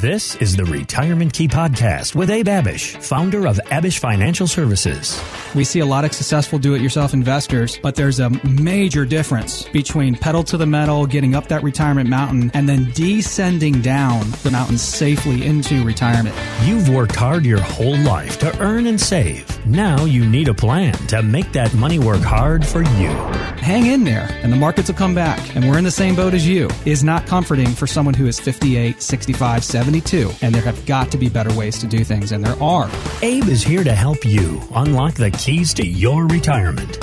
This is the Retirement Key Podcast with Abe Abish, founder of Abish Financial Services. We see a lot of successful do-it-yourself investors, but there's a major difference between pedal to the metal, getting up that retirement mountain, and then descending down the mountain safely into retirement. You've worked hard your whole life to earn and save. Now you need a plan to make that money work hard for you. Hang in there, and the markets will come back, and we're in the same boat as you. It is not comforting for someone who is 58, 65, 72, and there have got to be better ways to do things, and there are. Abe is here to help you unlock the keys to your retirement.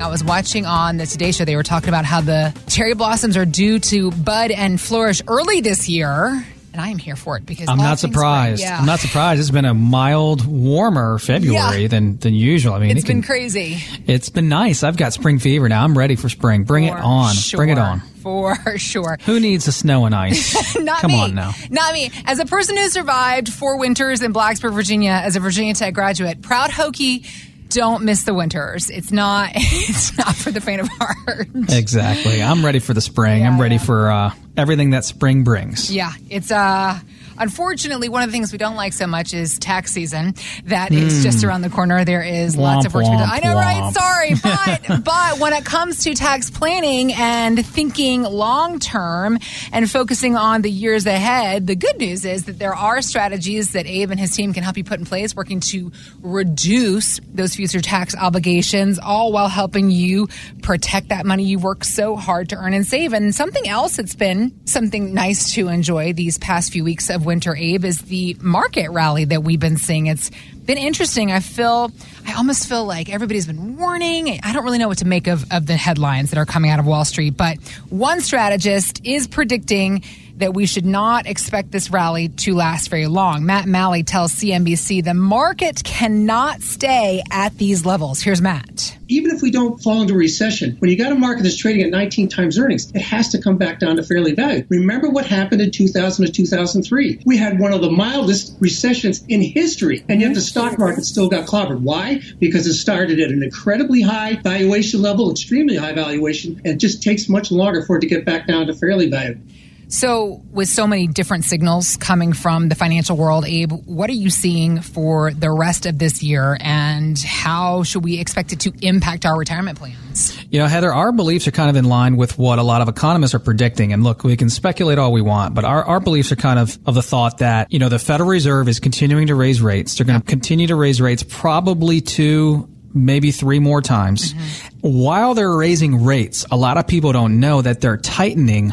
I was watching on the Today Show, they were talking about how the cherry blossoms are due to bud and flourish early this year. And I am here for it because I'm not surprised. I'm not surprised. It's been a mild, warmer February than usual. I mean, it's been crazy. It's been nice. I've got spring fever now. I'm ready for spring. Bring it on. Bring it on. For sure. Who needs the snow and ice? Come on now. Not me. As a person who survived 4 winters in Blacksburg, Virginia, as a Virginia Tech graduate, proud Hokie. Don't miss the winters. It's not for the faint of heart. Exactly. I'm ready for the spring. I'm ready for everything that spring brings. Yeah. It's unfortunately one of the things we don't like so much is tax season. That it's just around the corner. There is lots of work to be done. I know, right? Sorry, but when it comes to tax planning and thinking long term and focusing on the years ahead, the good news is that there are strategies that Abe and his team can help you put in place, working to reduce those future tax obligations, all while helping you protect that money you work so hard to earn and save. And something else that's been something nice to enjoy these past few weeks of winter, Abe, is the market rally that we've been seeing. It's been interesting. I almost feel like everybody's been warning. I don't really know what to make of the headlines that are coming out of Wall Street, but one strategist is predicting that we should not expect this rally to last very long. Matt Malley tells CNBC the market cannot stay at these levels. Here's Matt. Even if we don't fall into recession, when you got a market that's trading at 19 times earnings, it has to come back down to fairly valued. Remember what happened in 2000 to 2003. We had one of the mildest recessions in history, and yet the stock market still got clobbered. Why? Because it started at an incredibly high valuation level, extremely high valuation, and it just takes much longer for it to get back down to fairly valued. So with so many different signals coming from the financial world, Abe, what are you seeing for the rest of this year, and how should we expect it to impact our retirement plans? You know, Heather, our beliefs are kind of in line with what a lot of economists are predicting. And look, we can speculate all we want, but our beliefs are kind of the thought that, you know, the Federal Reserve is continuing to raise rates. They're going to continue to raise rates probably 2, maybe 3 more times. Mm-hmm. While they're raising rates, a lot of people don't know that they're tightening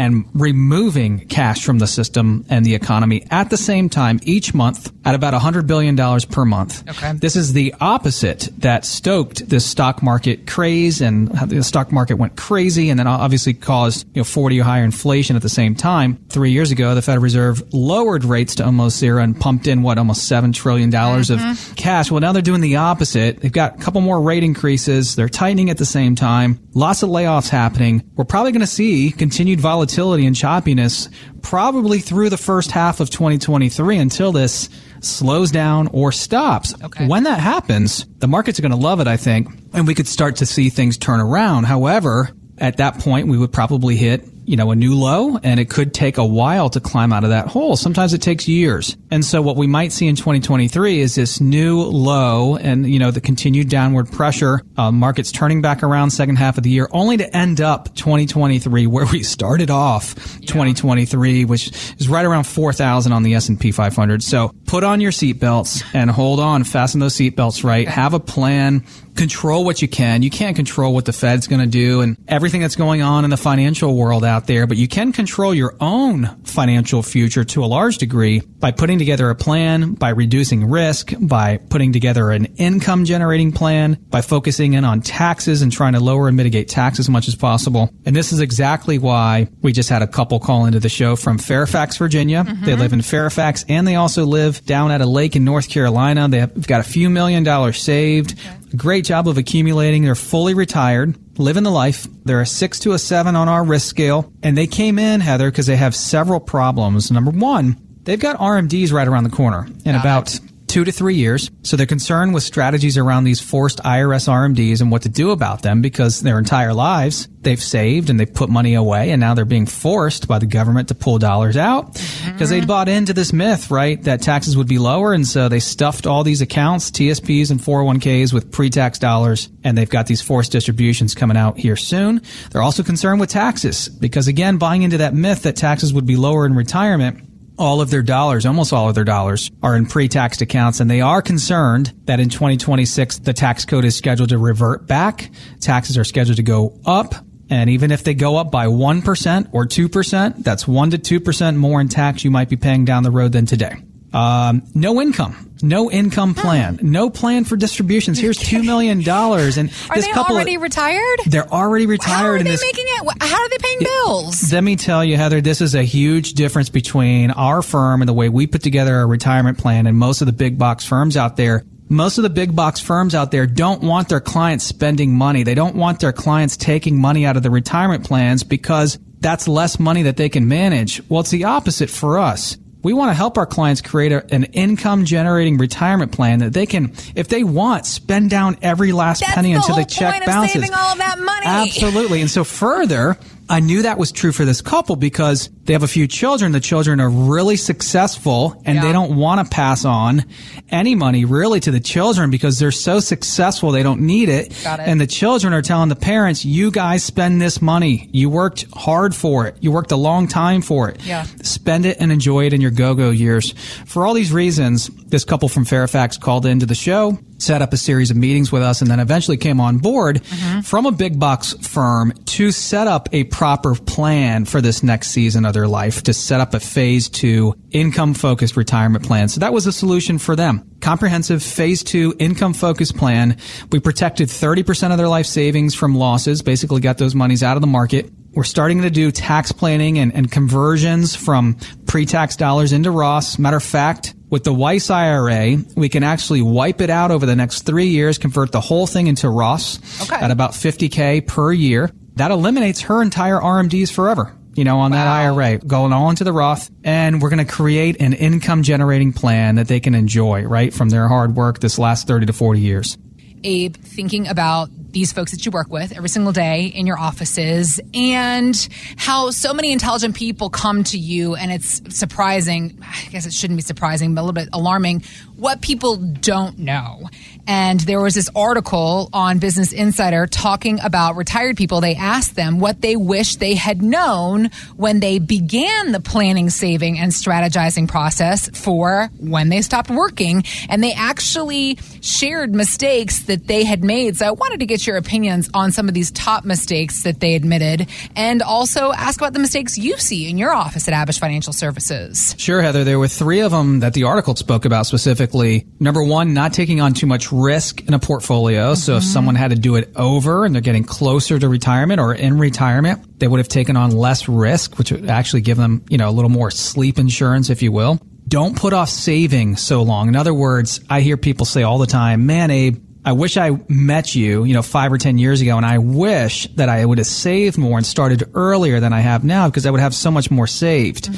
and removing cash from the system and the economy at the same time each month at about $100 billion per month. Okay. This is the opposite that stoked this stock market craze, and the stock market went crazy and then obviously caused 40 or higher inflation at the same time. 3 years ago, the Federal Reserve lowered rates to almost zero and pumped in almost $7 trillion of cash. Well, now they're doing the opposite. They've got a couple more rate increases. They're tightening at the same time. Lots of layoffs happening. We're probably going to see continued volatility and choppiness probably through the first half of 2023 until this slows down or stops. Okay. When that happens, the markets are going to love it, I think, and we could start to see things turn around. However, at that point, we would probably hit a new low, and it could take a while to climb out of that hole. Sometimes it takes years. And so what we might see in 2023 is this new low and, the continued downward pressure, markets turning back around second half of the year, only to end up 2023 where we started off 2023, which is right around 4,000 on the S&P 500. So put on your seatbelts and hold on. Fasten those seatbelts right. Have a plan. Control what you can. You can't control what the Fed's going to do and everything that's going on in the financial world out there, but you can control your own financial future to a large degree by putting together a plan, by reducing risk, by putting together an income generating plan, by focusing in on taxes and trying to lower and mitigate tax as much as possible. And this is exactly why we just had a couple call into the show from Fairfax, Virginia. Mm-hmm. They live in Fairfax, and they also live down at a lake in North Carolina. They've got a few $1 million saved. Okay. Great job of accumulating. They're fully retired, living the life. They're a 6 to a 7 on our risk scale. And they came in, Heather, because they have several problems. Number one, they've got RMDs right around the corner in about 2 to 3 years. So they're concerned with strategies around these forced IRS RMDs and what to do about them, because their entire lives they've saved and they've put money away, and now they're being forced by the government to pull dollars out because they bought into this myth, right, that taxes would be lower. And so they stuffed all these accounts, TSPs and 401ks with pre-tax dollars, and they've got these forced distributions coming out here soon. They're also concerned with taxes because, again, buying into that myth that taxes would be lower in retirement, all of their dollars, almost all of their dollars, are in pre-taxed accounts, and they are concerned that in 2026, the tax code is scheduled to revert back. Taxes are scheduled to go up, and even if they go up by 1% or 2%, that's 1% to 2% more in tax you might be paying down the road than today. No income plan, no plan for distributions. Here's $2 million. And are this they couple already of, retired? They're already retired. How are they making it? How are they paying bills? Let me tell you, Heather, this is a huge difference between our firm and the way we put together our retirement plan and most of the big box firms out there. Most of the big box firms out there don't want their clients spending money. They don't want their clients taking money out of the retirement plans because that's less money that they can manage. Well, it's the opposite for us. We want to help our clients create an income-generating retirement plan that they can, if they want, spend down every last penny until the check bounces. That's the whole point of saving all of that money. Absolutely. And so further, I knew that was true for this couple because they have a few children. The children are really successful, and they don't want to pass on any money really to the children because they're so successful they don't need it. Got it. And the children are telling the parents, you guys spend this money. You worked hard for it. You worked a long time for it. Yeah. Spend it and enjoy it in your go-go years. For all these reasons, this couple from Fairfax called into the show, set up a series of meetings with us, and then eventually came on board from a big box firm to set up a proper plan for this next season of their life, to set up a phase 2 income-focused retirement plan. So that was a solution for them. Comprehensive phase 2 income-focused plan. We protected 30% of their life savings from losses, basically got those monies out of the market. We're starting to do tax planning and conversions from pre-tax dollars into Roths. Matter of fact, with the Weiss IRA, we can actually wipe it out over the next 3 years, convert the whole thing into Roths at about $50K per year. That eliminates her entire RMDs forever, you know, on that IRA, going all into the Roth. And we're going to create an income-generating plan that they can enjoy, right, from their hard work this last 30 to 40 years. Abe, thinking about these folks that you work with every single day in your offices and how so many intelligent people come to you, and it's surprising, I guess it shouldn't be surprising, but a little bit alarming, what people don't know. And there was this article on Business Insider talking about retired people. They asked them what they wish they had known when they began the planning, saving, and strategizing process for when they stopped working. And they actually shared mistakes that they had made. So I wanted to get your opinions on some of these top mistakes that they admitted, and also ask about the mistakes you see in your office at Abish Financial Services. Sure, Heather. There were 3 of them that the article spoke about specifically. Number 1, not taking on too much risk in a portfolio. So if someone had to do it over and they're getting closer to retirement or in retirement, they would have taken on less risk, which would actually give them, you know, a little more sleep insurance, if you will. Don't put off saving so long. In other words, I hear people say all the time, man, Abe, I wish I met you, you know, 5 or 10 years ago, and I wish that I would have saved more and started earlier than I have now because I would have so much more saved.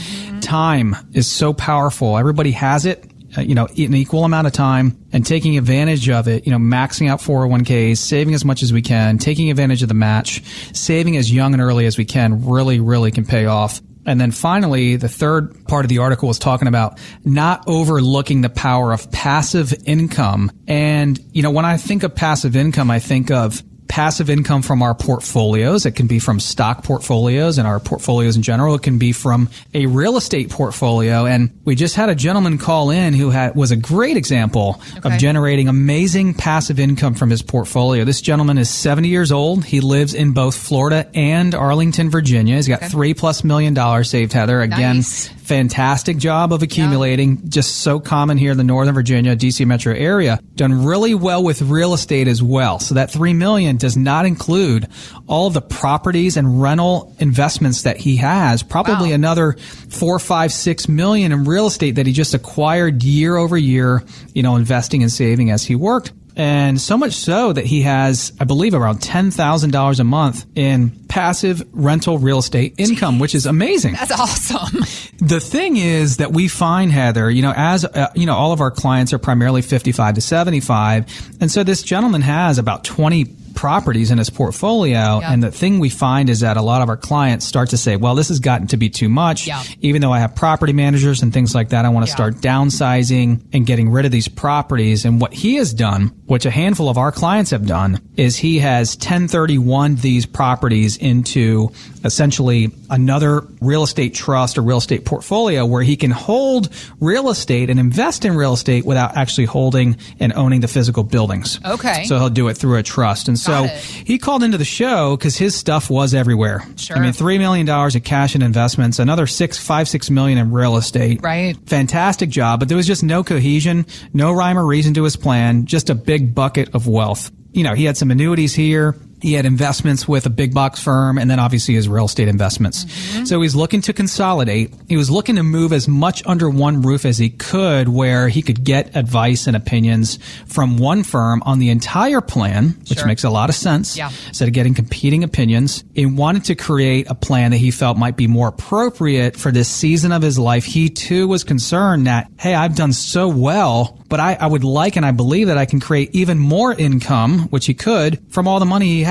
Time is so powerful. Everybody has it, you know, an equal amount of time, and taking advantage of it, you know, maxing out 401ks, saving as much as we can, taking advantage of the match, saving as young and early as we can really, really can pay off. And then finally, the third part of the article was talking about not overlooking the power of passive income. And, you know, when I think of passive income, I think of passive income from our portfolios. It can be from stock portfolios and our portfolios in general. It can be from a real estate portfolio. And we just had a gentleman call in who was a great example of generating amazing passive income from his portfolio. This gentleman is 70 years old. He lives in both Florida and Arlington, Virginia. He's got $3+ million saved, Heather. Again, fantastic job of accumulating. Just so common here in the Northern Virginia, DC metro area. Done really well with real estate as well. So that $3 million does not include all of the properties and rental investments that he has. Probably another $4, $5, $6 million in real estate that he just acquired year over year, you know, investing and saving as he worked. And so much so that he has, I believe, around $10,000 a month in passive rental real estate income, which is amazing. That's awesome. The thing is that we find, Heather, as all of our clients are primarily 55 to 75. And so this gentleman has about 20 properties in his portfolio. Yeah. And the thing we find is that a lot of our clients start to say, well, this has gotten to be too much. Yeah. Even though I have property managers and things like that, I want to start downsizing and getting rid of these properties. And what he has done, which a handful of our clients have done, is he has 1031 these properties into essentially another real estate trust or real estate portfolio where he can hold real estate and invest in real estate without actually holding and owning the physical buildings. Okay. So he'll do it through a trust. And so he called into the show because his stuff was everywhere. Sure. I mean, $3 million in cash and investments, another $6 million in real estate. Right. Fantastic job. But there was just no cohesion, no rhyme or reason to his plan, just a big bucket of wealth. He had some annuities here. He had investments with a big box firm and then obviously his real estate investments. Mm-hmm. So he's looking to consolidate. He was looking to move as much under one roof as he could where he could get advice and opinions from one firm on the entire plan, which makes a lot of sense. Yeah. Instead of getting competing opinions, he wanted to create a plan that he felt might be more appropriate for this season of his life. He too was concerned that, hey, I've done so well, but I would like and I believe that I can create even more income, which he could, from all the money he has.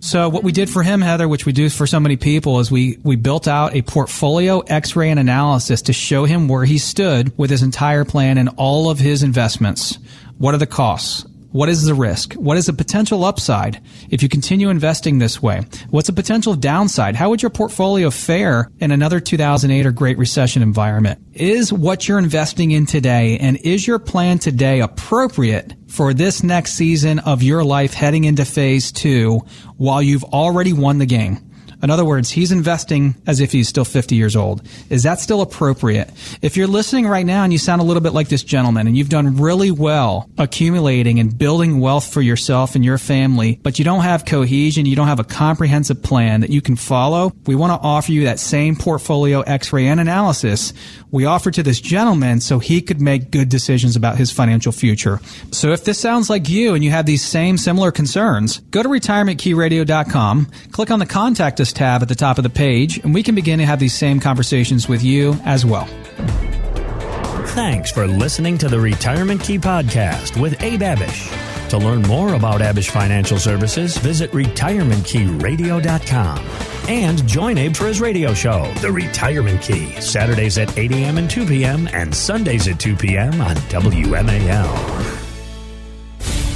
So what we did for him, Heather, which we do for so many people, is we built out a portfolio x-ray and analysis to show him where he stood with his entire plan and all of his investments. What are the costs? What is the risk? What is the potential upside if you continue investing this way? What's the potential downside? How would your portfolio fare in another 2008 or Great Recession environment? Is what you're investing in today and is your plan today appropriate for this next season of your life heading into phase 2 while you've already won the game? In other words, he's investing as if he's still 50 years old. Is that still appropriate? If you're listening right now and you sound a little bit like this gentleman and you've done really well accumulating and building wealth for yourself and your family, but you don't have cohesion, you don't have a comprehensive plan that you can follow, we want to offer you that same portfolio x-ray and analysis we offer to this gentleman so he could make good decisions about his financial future. So if this sounds like you and you have these similar concerns, go to RetirementKeyRadio.com, click on the Contact Us tab at the top of the page, and we can begin to have these same conversations with you as well. Thanks for listening to the Retirement Key Podcast with Abe Abish. To learn more about Abish Financial Services, visit RetirementKeyRadio.com and join Abe for his radio show, The Retirement Key, Saturdays at 8 a.m. and 2 p.m. and Sundays at 2 p.m. on WMAL.